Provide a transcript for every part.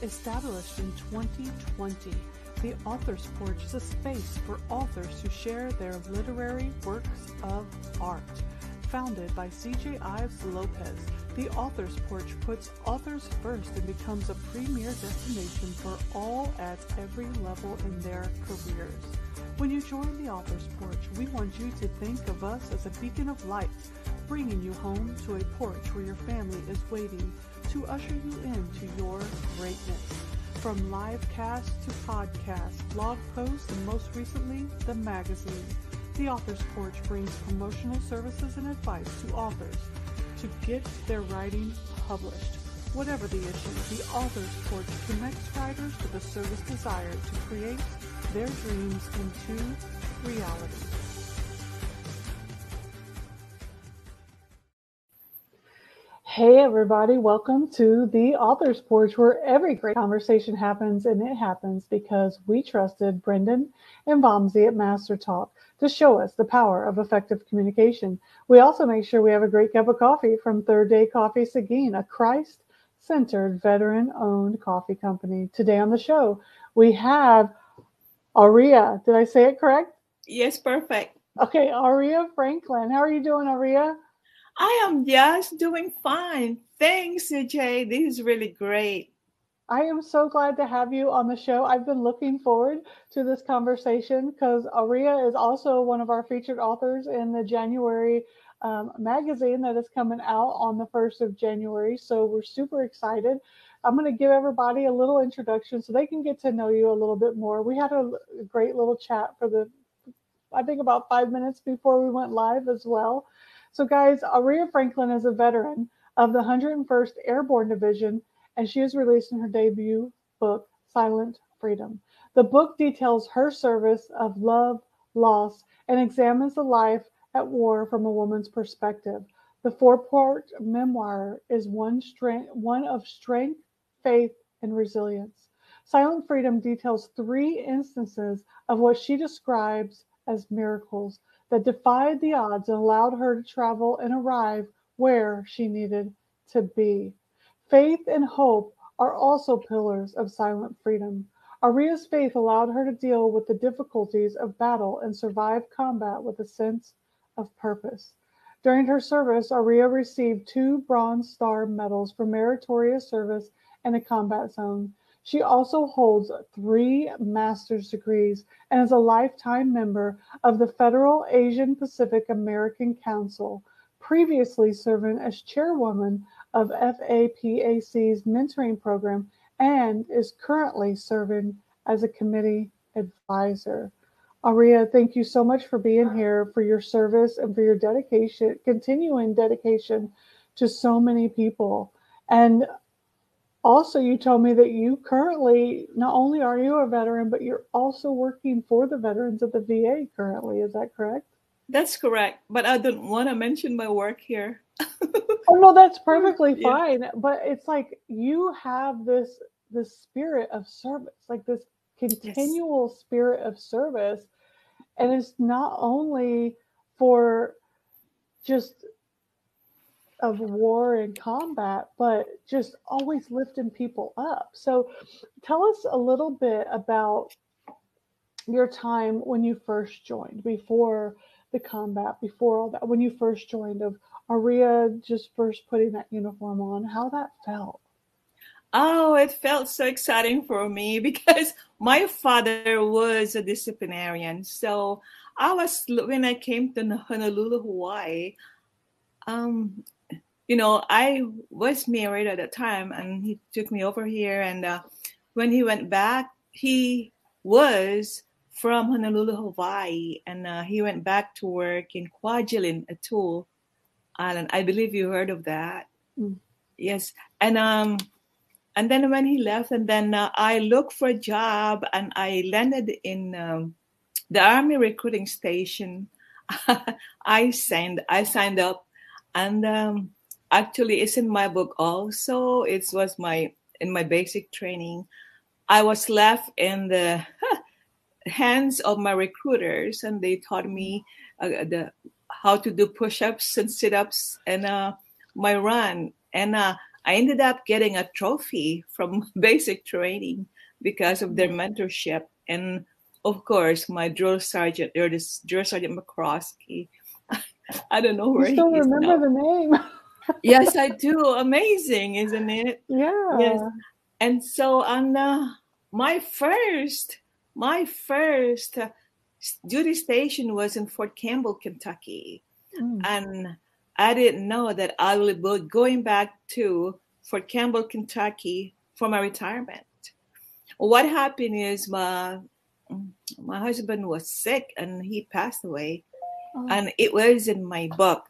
Established in 2020, the Authors Porch is a space for authors to share their literary works of art. Founded by C.J. Ives Lopez, the Authors Porch puts authors first and becomes a premier destination for all at every level in their careers. When you join the Authors Porch, we want you to think of us as a beacon of light, bringing you home to a porch where your family is waiting to usher you into your greatness. From live cast to podcast, blog posts, and most recently, the magazine, the Authors Porch brings promotional services and advice to authors to get their writing published. Whatever the issue, the Authors Porch connects writers with the service desire to create their dreams into reality. Hey everybody, welcome to the Authors Porch, where every great conversation happens, and it happens because we trusted Brendan and Bomzi at Master Talk to show us the power of effective communication. We also make sure we have a great cup of coffee from Third Day Coffee Seguin, a Christ-centered, veteran-owned coffee company. Today on the show, we have Aurea. Did I say it correct? Yes, perfect. Okay, Aurea Franklin. How are you doing, Aurea? I am just doing fine. Thanks, CJ. This is really great. I am so glad to have you on the show. I've been looking forward to this conversation because Aurea is also one of our featured authors in the January magazine that is coming out on the 1st of January. So we're super excited. I'm going to give everybody a little introduction so they can get to know you a little bit more. We had a great little chat for about 5 minutes before we went live as well. So guys, Aurea Franklin is a veteran of the 101st Airborne Division, and she is releasing her debut book, Silent Freedom. The book details her service of love, loss, and examines the life at war from a woman's perspective. The four-part memoir is one of strength, faith, and resilience. Silent Freedom details three instances of what she describes as miracles that defied the odds and allowed her to travel and arrive where she needed to be. Faith and hope are also pillars of Silent Freedom. Aurea's faith allowed her to deal with the difficulties of battle and survive combat with a sense of purpose. During her service, Aurea received 2 Bronze Star Medals for meritorious service in a combat zone. She also holds 3 master's degrees and is a lifetime member of the Federal Asian Pacific American Council, previously serving as chairwoman of FAPAC's mentoring program, and is currently serving as a committee advisor. Aurea, thank you so much for being here, for your service, and for your dedication, continuing dedication to so many people. And also, you told me that you currently, not only are you a veteran, but you're also working for the veterans of the VA currently. Is that correct? That's correct. But I don't want to mention my work here. Oh, no, that's perfectly fine. Yeah. But it's like you have this spirit of service, like this continual spirit of service. And it's not only for just of war and combat, but just always lifting people up. So tell us a little bit about your time when you first joined, before the combat, before all that, when you first joined, of Aurea just first putting that uniform on, how that felt. Oh, it felt so exciting for me because my father was a disciplinarian. So when I came to Honolulu, Hawaii, I was married at that time, and he took me over here. And when he went back, he was from Honolulu, Hawaii, and he went back to work in Kwajalein Atoll Island. I believe you heard of that. Mm. Yes. And then when he left, and then I looked for a job, and I landed in the Army recruiting station. I signed up. And actually, it's in my book also. It was in my basic training. I was left in the hands of my recruiters, and they taught me how to do push-ups and sit-ups and my run. And I ended up getting a trophy from basic training because of their mentorship. And of course, my drill sergeant, or this drill sergeant McCroskey, I don't know where he is. You still remember the name? Yes, I do. Amazing, isn't it? Yeah. Yes. And so on my first duty station was in Fort Campbell, Kentucky. Mm. And I didn't know that I would be going back to Fort Campbell, Kentucky for my retirement. What happened is my husband was sick and he passed away. Oh. And it was in my book.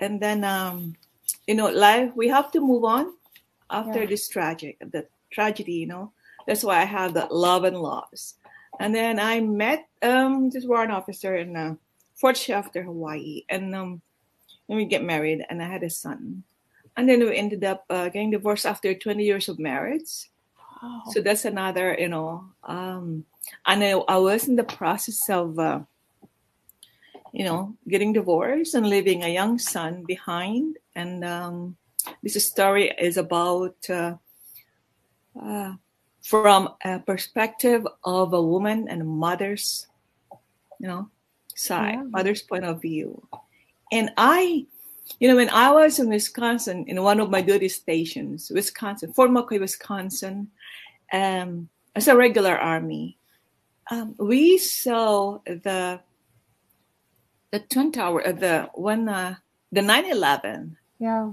And then, life, we have to move on after this tragedy, you know. That's why I have that love and loss. And then I met this warrant officer in Fort Shafter, Hawaii. And we get married and I had a son. And then we ended up getting divorced after 20 years of marriage. Wow. So that's another, you know. And I was in the process of, getting divorced and leaving a young son behind. And this story is about... from a perspective of a woman and a mother's, side, mother's point of view. And I, when I was in Wisconsin, in one of my duty stations, Wisconsin, Fort McCoy, Wisconsin, as a regular Army, we saw the Twin Tower, the 9/11. Yeah.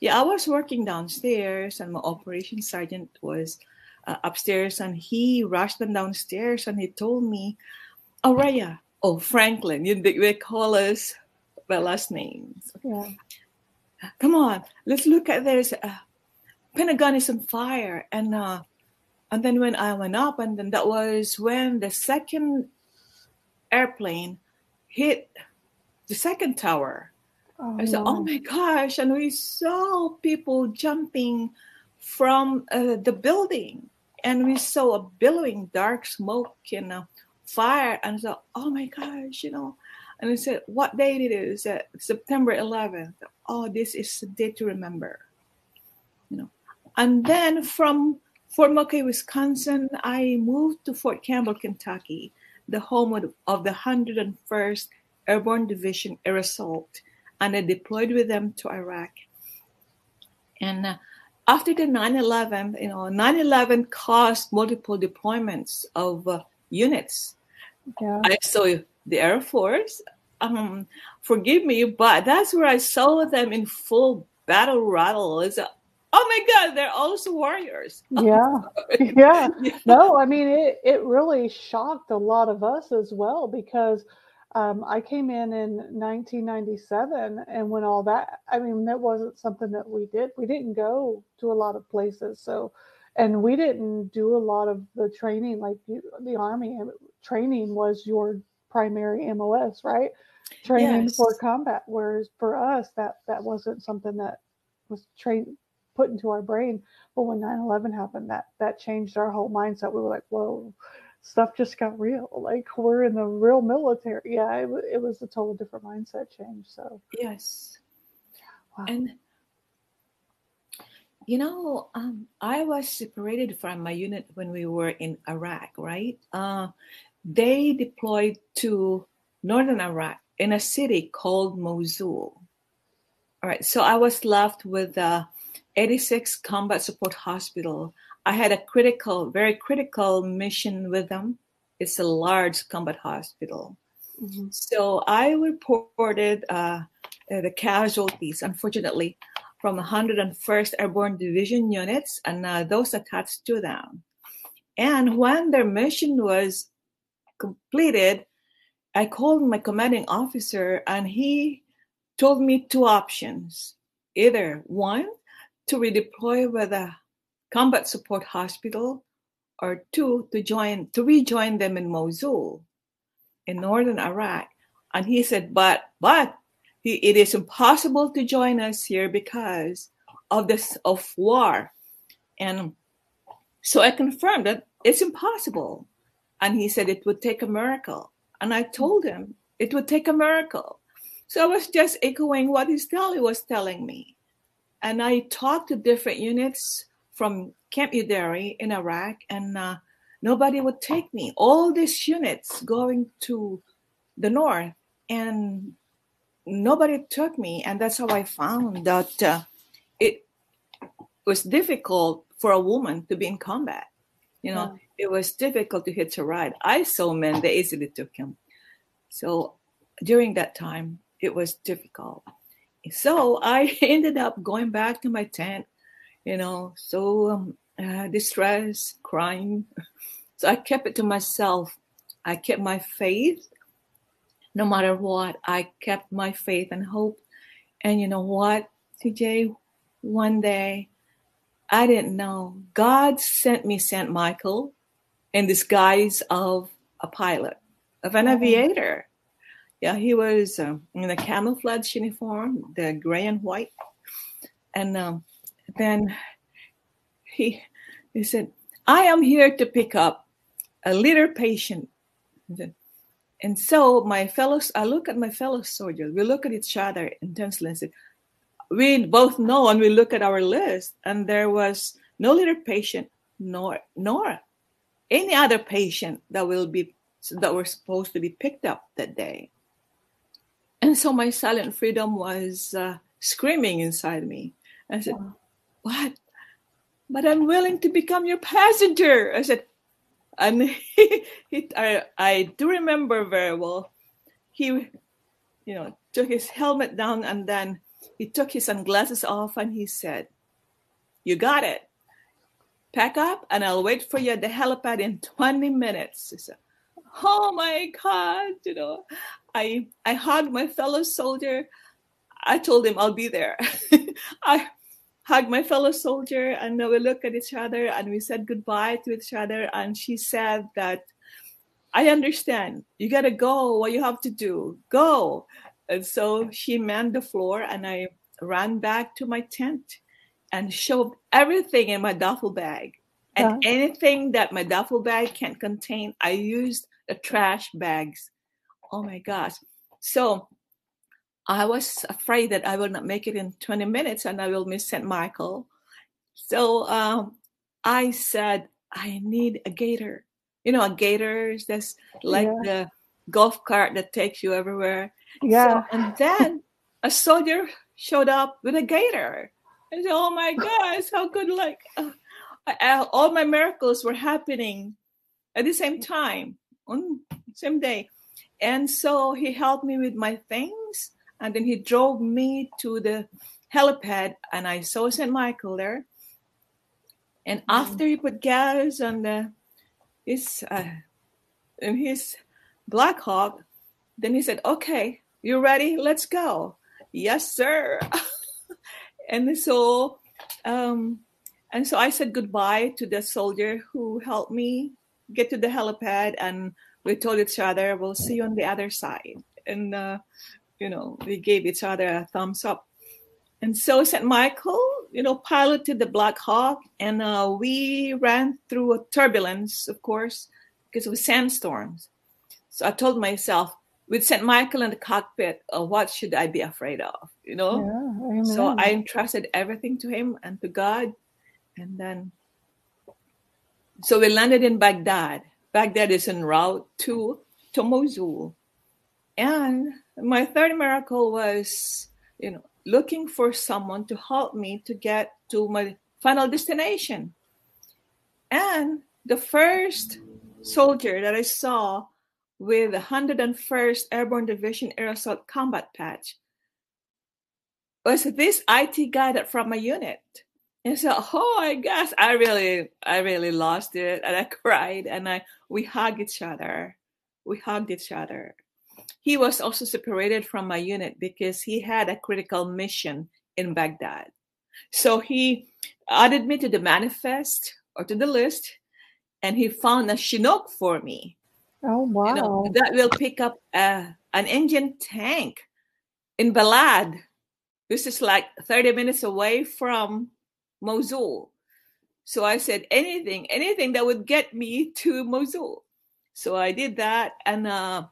Yeah, I was working downstairs and my operations sergeant was upstairs, and he rushed them downstairs and he told me, Aurea, Franklin, they call us by last names. Yeah. Come on, let's look at this. Pentagon is on fire. And then when I went up, and then that was when the second airplane hit the second tower. Oh, I said, oh my gosh. And we saw people jumping from the building. And we saw a billowing dark smoke and fire. And I said, oh my gosh, And I said, what date it is? September 11th. Oh, this is the day to remember. And then from Fort McCoy, Wisconsin, I moved to Fort Campbell, Kentucky, the home of the 101st Airborne Division Air Assault. And I deployed with them to Iraq. And after the 9/11, 9/11 caused multiple deployments of units. Yeah. I saw the Air Force. Forgive me, but that's where I saw them in full battle rattle. It's oh my God, they're also warriors. Yeah. Yeah. No, I mean, it really shocked a lot of us as well, because I came in 1997, and when all that, that wasn't something that we did. We didn't go to a lot of places. So, and we didn't do a lot of the training, like the Army training was your primary MOS, right? Training for combat. Whereas for us, that wasn't something that was put into our brain. But when 9/11 happened, that changed our whole mindset. We were like, whoa. Stuff just got real. Like, we're in the real military. Yeah, it was a total different mindset change. So yes, wow. And I was separated from my unit when we were in Iraq. Right? They deployed to northern Iraq in a city called Mosul. All right. So I was left with 86 Combat Support Hospital. I had a very critical mission with them. It's a large combat hospital. Mm-hmm. So I reported the casualties, unfortunately, from 101st Airborne Division units and those attached to them. And when their mission was completed, I called my commanding officer and he told me two options. Either one, to redeploy with a Combat Support Hospital, or two, to rejoin them in Mosul, in northern Iraq. And he said, but it is impossible to join us here because of war. And so I confirmed that it's impossible. And he said, it would take a miracle. And I told him, it would take a miracle. So I was just echoing what he was telling me. And I talked to different units from Camp Udairi in Iraq, and nobody would take me. All these units going to the north, and nobody took me. And that's how I found that it was difficult for a woman to be in combat. You know, It was difficult to hitch a ride. I saw men, they easily took him. So during that time, it was difficult. So I ended up going back to my tent, you know, so distress, crying. So I kept it to myself. I kept my faith. No matter what, I kept my faith and hope. And you know what, CJ, one day, I didn't know. God sent me St. Michael in disguise of a pilot, of an aviator. Yeah, he was in a camouflage uniform, the gray and white. And then he said, I am here to pick up a litter patient. And so I look at my fellow soldiers. We look at each other intensely and said, we both know, and we look at our list, and there was no litter patient, nor any other patient that were supposed to be picked up that day. And so my silent freedom was screaming inside me. I said, what? But I'm willing to become your passenger. I said, and I do remember very well. He, you know, took his helmet down, and then he took his sunglasses off, and he said, you got it. Pack up, and I'll wait for you at the helipad in 20 minutes. I said, oh, my God, you know. I hugged my fellow soldier. I told him I'll be there. I hugged my fellow soldier, and we looked at each other, and we said goodbye to each other. And she said that, I understand. You got to go what you have to do. Go. And so she manned the floor, and I ran back to my tent and shoved everything in my duffel bag. And anything that my duffel bag can't contain, I used the trash bags. Oh, my gosh. So I was afraid that I will not make it in 20 minutes and I will miss St. Michael. So I said, I need a gator. You know, a gator is just like the golf cart that takes you everywhere. Yeah. So, and then a soldier showed up with a gator. I said, oh, my gosh, how good. Like, all my miracles were happening at the same time, on the same day. And so he helped me with my things. And then he drove me to the helipad. And I saw St. Michael there. And after he put gas on his Black Hawk, then he said, okay, you ready? Let's go. Yes, sir. And so I said goodbye to the soldier who helped me get to the helipad. And we told each other, we'll see you on the other side. And, you know, we gave each other a thumbs up. And so St. Michael, you know, piloted the Black Hawk. And we ran through a turbulence, of course, because of sandstorms. So I told myself, with St. Michael in the cockpit, what should I be afraid of? You know? Yeah, so I entrusted everything to him and to God. And then, so we landed in Baghdad. Baghdad is en route to Mosul. And my third miracle was, you know, looking for someone to help me to get to my final destination. And the first soldier that I saw with the 101st Airborne Division Air Assault Combat Patch was this IT guy that from my unit. And so, oh, my gosh, I really lost it. And I cried, and we hugged each other. He was also separated from my unit because he had a critical mission in Baghdad. So he added me to the manifest or to the list, and he found a Chinook for me. Oh, wow. You know, that will pick up an engine tank in Balad. This is like 30 minutes away from Mosul. So I said, anything that would get me to Mosul. So I did that, and I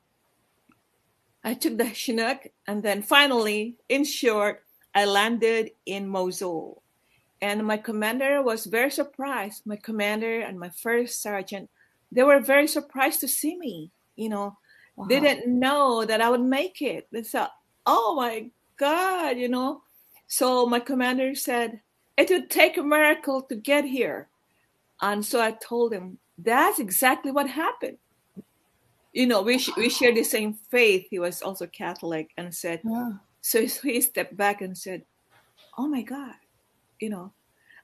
took the Chinook. And then finally, in short, I landed in Mosul. And my commander was very surprised. My commander and my first sergeant, they were very surprised to see me, you know. Wow. They didn't know that I would make it. They said, oh, my God, you know. So my commander said, it would take a miracle to get here. And so I told him, that's exactly what happened. You know, we shared the same faith. He was also Catholic, and said, yeah. So he stepped back and said, oh, my God, you know.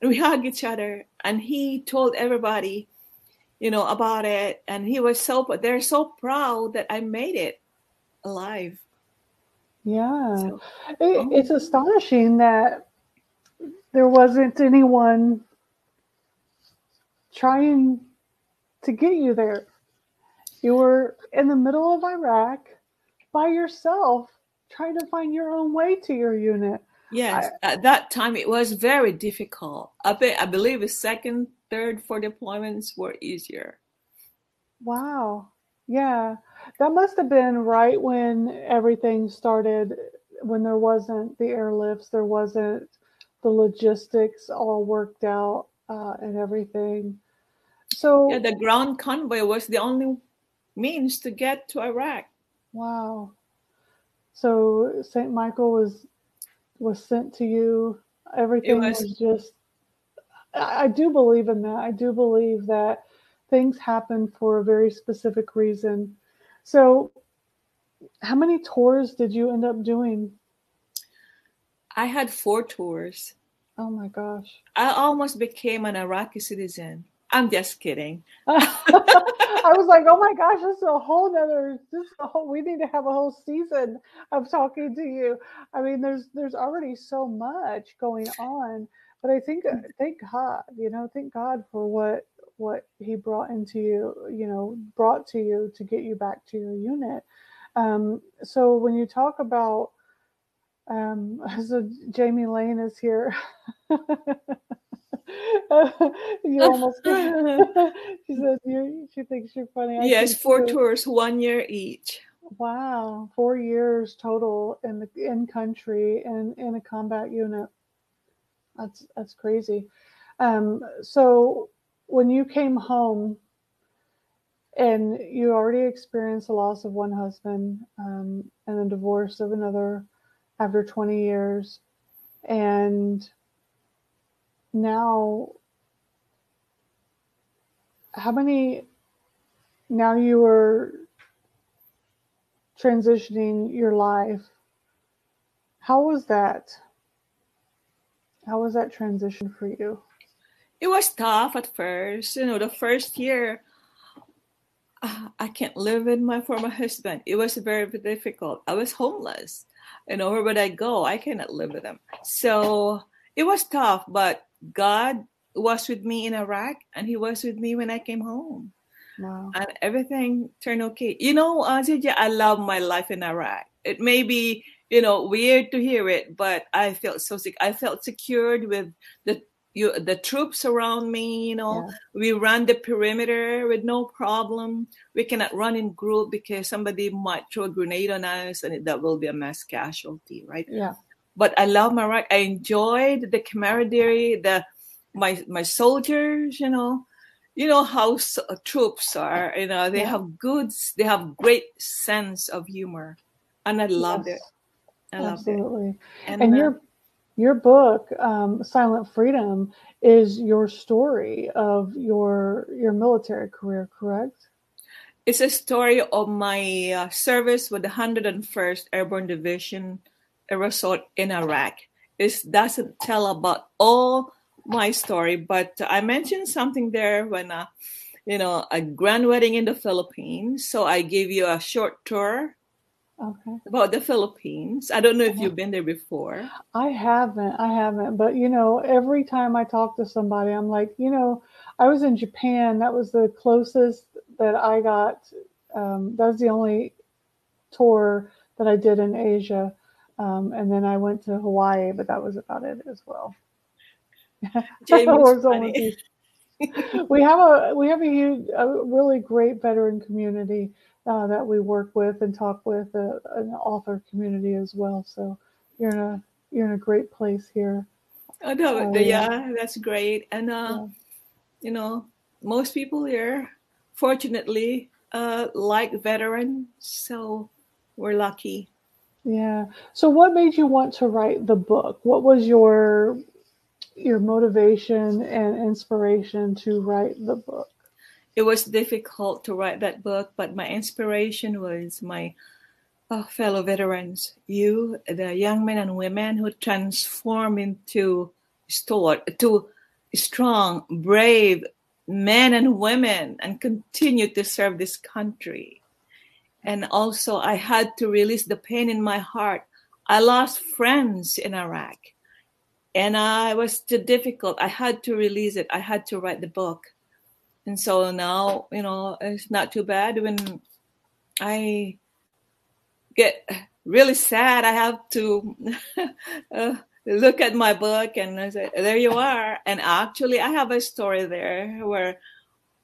And we hugged each other, and he told everybody, you know, about it. And he was they're so proud that I made it alive. Yeah. So, it's astonishing that there wasn't anyone trying to get you there. You were in the middle of Iraq by yourself, trying to find your own way to your unit. Yes, at that time it was very difficult. I believe the second, third, fourth deployments were easier. Wow. Yeah. That must have been right when everything started, when there wasn't the airlifts, there wasn't the logistics all worked out and everything. So yeah, the ground convoy was the only means to get to Iraq. Wow. So St. Michael was sent to you. Everything was just, I do believe in that. I do believe that things happen for a very specific reason. So how many tours did you end up doing? I had 4 tours. Oh my gosh. I almost became an Iraqi citizen. I'm just kidding. I was like, oh my gosh, we need to have a whole season of talking to you. I mean, there's already so much going on, but I think, thank God for what he brought into you, you know, brought to you to get you back to your unit. So when you talk about, so Jamie Lane is here. You almost she says she thinks you're funny. Yes, 4 tours, 1 year each. Wow, 4 years total in country and in a combat unit. That's crazy. So when you came home and you already experienced the loss of one husband and the divorce of another after 20 years, and now, now you were transitioning your life. How was that? How was that transition for you? It was tough at first. You know, the first year, I can't live with my former husband. It was very difficult. I was homeless. You know, where would I go? I cannot live with him. So it was tough, but God was with me in Iraq, and he was with me when I came home. Wow. And everything turned okay. You know, C.J., I love my life in Iraq. It may be, you know, weird to hear it, but I felt so sick. I felt secured with the troops around me, you know. Yeah. We ran the perimeter with no problem. We cannot run in group because somebody might throw a grenade on us, and that will be a mass casualty, right? Yeah. But I love my Iraq. I enjoyed the camaraderie, my soldiers. You know how troops are. You know they have they have great sense of humor, and I loved it. I loved it. And your book, Silent Freedom, is your story of your military career, correct? It's a story of my service with the 101st Airborne Division. A resort in Iraq. It doesn't tell about all my story, but I mentioned something there when, a grand wedding in the Philippines. So I gave you a short tour about the Philippines. I don't know if you've been there before. I haven't. But, you know, every time I talk to somebody, I'm like, you know, I was in Japan. That was the closest that I got. That was the only tour that I did in Asia. And then I went to Hawaii, but that was about it as well. Jamie's we have a huge, a really great veteran community that we work with and talk with, an author community as well. So you're in a you're in a great place here. Oh, no, so, yeah, that's great. And, you know, most people here, fortunately, like veterans, so we're lucky. Yeah. So what made you want to write the book? What was your motivation and inspiration to write the book? It was difficult to write that book, but my inspiration was my fellow veterans, you, the young men and women who transform into strong, brave men and women and continue to serve this country. And also, I had to release the pain in my heart. I lost friends in Iraq, and it was too difficult. I had to release it. I had to write the book. And so now, you know, it's not too bad when I get really sad. I have to look at my book and I say, there you are. And actually, I have a story there where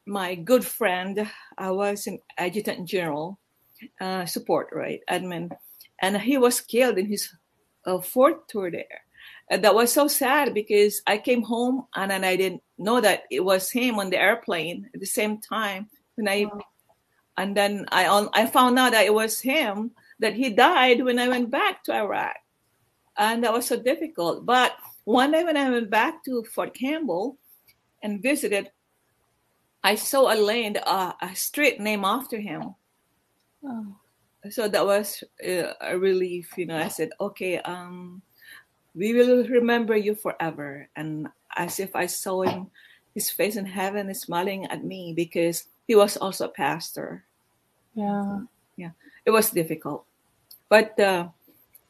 my good friend, I was an adjutant general, support, right, admin. And he was killed in his fourth tour there. And that was so sad because I came home and then I didn't know that it was him on the airplane at the same time. When and then I found out that it was him, that he died when I went back to Iraq. And that was so difficult. But one day when I went back to Fort Campbell and visited, I saw a lane, a street named after him. Oh. So that was a relief. You know, I said, okay, we will remember you forever. And as if I saw him, his face in heaven is smiling at me because he was also a pastor. Yeah. Yeah. It was difficult. But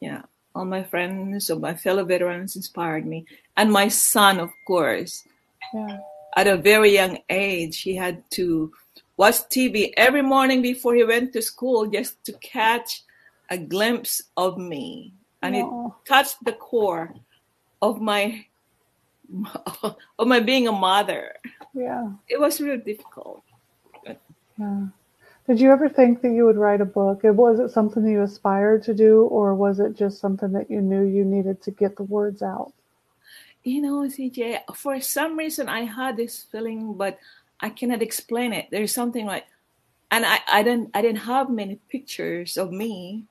yeah, all my friends or my fellow veterans inspired me. And my son, of course, yeah. At a very young age, he had to watch TV every morning before he went to school just to catch a glimpse of me. And it touched the core of my being a mother. Yeah. It was really difficult. Yeah. Did you ever think that you would write a book? Was it something that you aspired to do, or was it just something that you knew you needed to get the words out? You know, CJ, for some reason I had this feeling, but I cannot explain it. There's something like, and I didn't have many pictures of me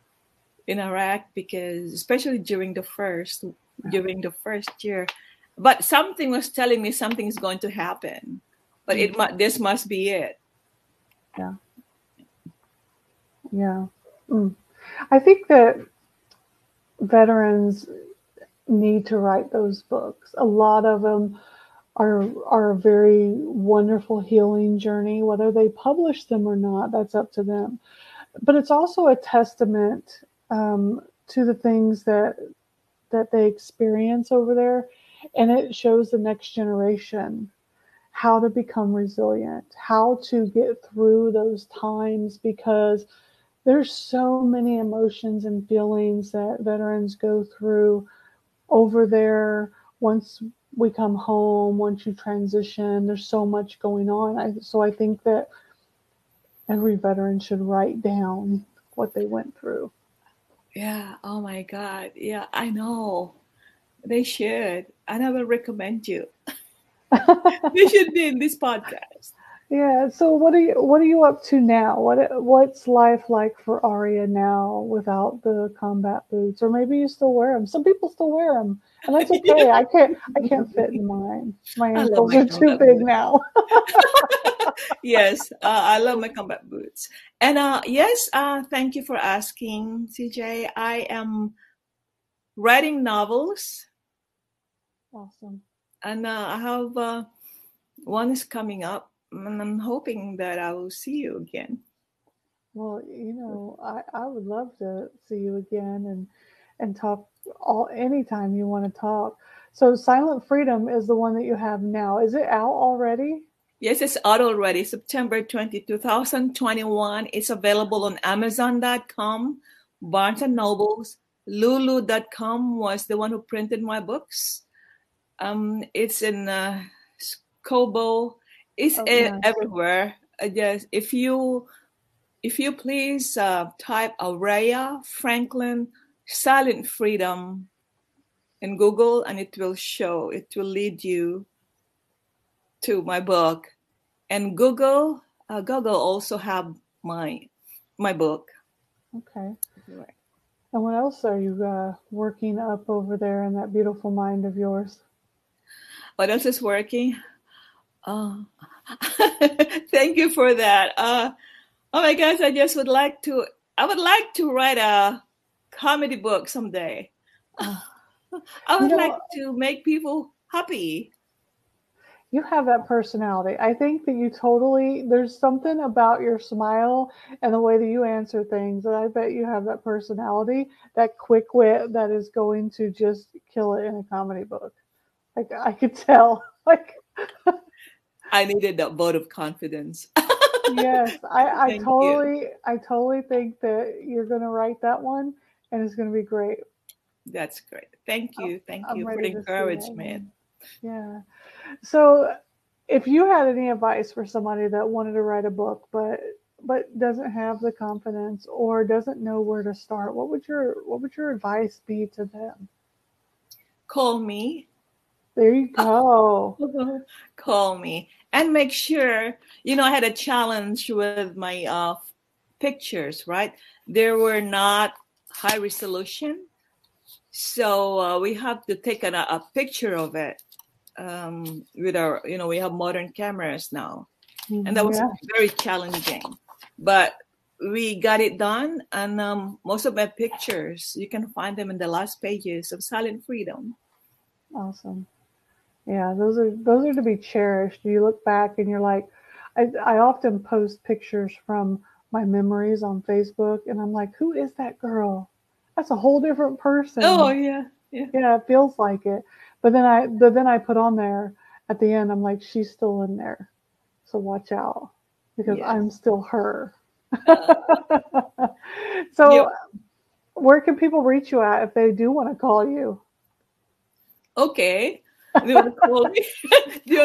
in Iraq, because especially during the first year, but something was telling me something is going to happen, but this must be it. Yeah. Yeah. Mm. I think that veterans need to write those books. A lot of them are a very wonderful healing journey, whether they publish them or not, that's up to them. But it's also a testament to the things that they experience over there, and it shows the next generation how to become resilient, how to get through those times, because there's so many emotions and feelings that veterans go through over there. Once we come home, once you transition, there's so much going on. So I think that every veteran should write down what they went through. Yeah. Oh my God. Yeah, I know. They should. And I will recommend you. They should be in this podcast. Yeah. So what are you up to now? What's life like for Aurea now without the combat boots? Or maybe you still wear them. Some people still wear them, and that's okay. Yeah. I can't fit in mine. My ankles are too big now. Yes, I love my combat boots. And yes, thank you for asking, CJ. I am writing novels. Awesome. And I have one is coming up, and I'm hoping that I will see you again. Well, you know, I would love to see you again and talk anytime you want to talk. So Silent Freedom is the one that you have now. Is it out already? Yes, it's out already. September 20, 2021. It's available on Amazon.com, Barnes & Nobles. Lulu.com was the one who printed my books. It's in Kobo. It's everywhere. Yes, if you please type Aurea Franklin Silent Freedom and Google, and it will show, it will lead you to my book. And Google also have my book. Okay. Anyway. And what else are you working up over there in that beautiful mind of yours? What else is working? Thank you for that. Oh my gosh, I would like to write a comedy book someday. I would like to make people happy. You have that personality. I think that you totally, there's something about your smile and the way that you answer things. And I bet you have that personality, that quick wit that is going to just kill it in a comedy book. Like I could tell. Like I needed that vote of confidence. Yes. I totally think that you're going to write that one and it's going to be great. That's great. Thank you. Thank you for the encouragement. Yeah. So if you had any advice for somebody that wanted to write a book but doesn't have the confidence or doesn't know where to start, what would your advice be to them? Call me. There you go. Call me. And make sure, I had a challenge with my pictures, right? They were not high resolution. So we have to take a picture of it with our, we have modern cameras now. Mm-hmm. And that was very challenging. But we got it done. And most of my pictures, you can find them in the last pages of Silent Freedom. Awesome. Yeah, those are to be cherished. You look back and you're like, I often post pictures from my memories on Facebook. And I'm like, who is that girl? That's a whole different person. Oh yeah. Yeah, it feels like it. But then I put on there at the end, I'm like, she's still in there. So watch out because I'm still her. So where can people reach you at if they do want to call you? Okay. They want to call me.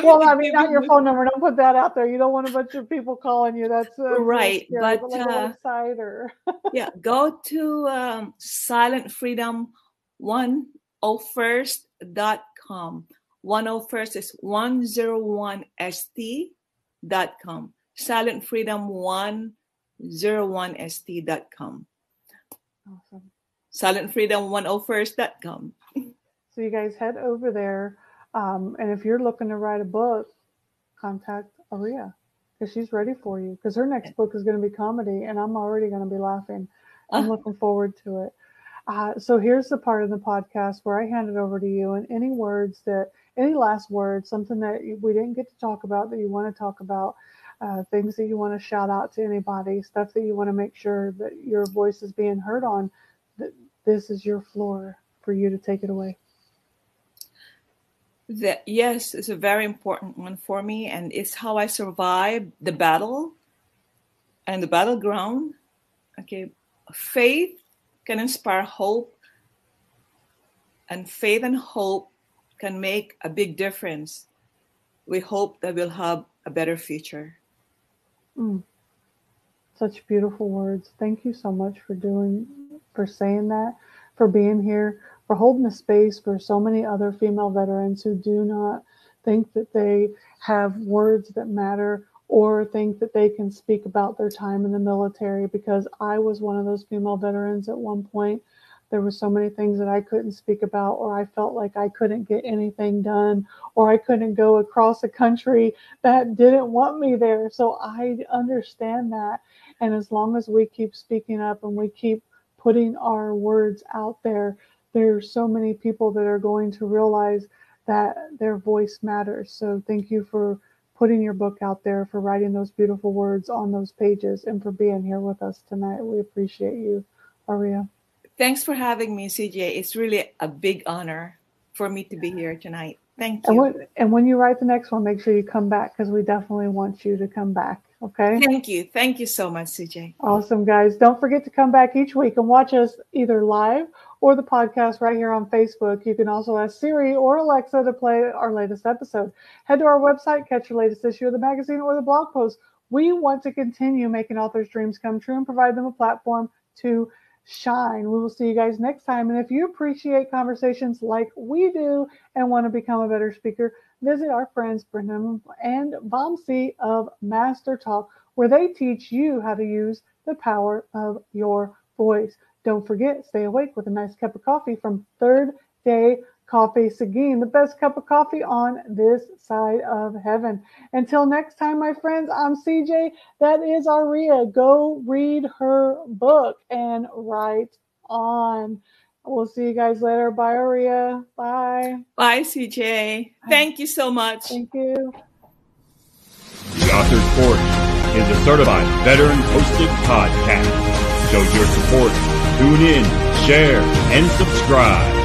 Well, I mean, not your phone number. Don't put that out there. You don't want a bunch of people calling you. That's right. But website or yeah, go to silentfreedom101st.com. 101st is 101st.com. Silentfreedom101st.com. Awesome. Silentfreedom101st.com. So you guys head over there. And if you're looking to write a book, contact Aurea because she's ready for you. Because her next book is going to be comedy, and I'm already going to be laughing. I'm looking forward to it. So here's the part of the podcast where I hand it over to you. And any last words, something that we didn't get to talk about that you want to talk about, things that you want to shout out to anybody, stuff that you want to make sure that your voice is being heard on. This is your floor for you to take it away. Yes, it's a very important one for me, and it's how I survive the battle and the battleground. Okay, faith can inspire hope, and faith and hope can make a big difference. We hope that we'll have a better future. Such beautiful words. Thank you so much for saying that, for being here. For holding a space for so many other female veterans who do not think that they have words that matter or think that they can speak about their time in the military, because I was one of those female veterans at one point. There were so many things that I couldn't speak about, or I felt like I couldn't get anything done, or I couldn't go across a country that didn't want me there. So I understand that. And as long as we keep speaking up and we keep putting our words out there, there are so many people that are going to realize that their voice matters. So thank you for putting your book out there, for writing those beautiful words on those pages, and for being here with us tonight. We appreciate you, Aurea. Thanks for having me, CJ. It's really a big honor for me to be here tonight. Thank you. And when you write the next one, make sure you come back, because we definitely want you to come back. Okay. Thank you. Thank you so much, CJ. Awesome, guys. Don't forget to come back each week and watch us either live or the podcast right here on Facebook. You can also ask Siri or Alexa to play our latest episode. Head to our website, catch your latest issue of the magazine or the blog post. We want to continue making authors' dreams come true and provide them a platform to shine. We will see you guys next time. And if you appreciate conversations like we do and want to become a better speaker, visit our friends Brendan and Bomzi of Master Talk, where they teach you how to use the power of your voice. Don't forget, stay awake with a nice cup of coffee from Third Day Coffee Seguin, the best cup of coffee on this side of heaven. Until next time, my friends, I'm CJ. That is Aurea. Go read her book and write on. We'll see you guys later. Bye, Aurea. Bye. Bye, CJ. Bye. Thank you so much. Thank you. The Authors Porch is a certified veteran-hosted podcast. Show your support. Tune in, share, and subscribe.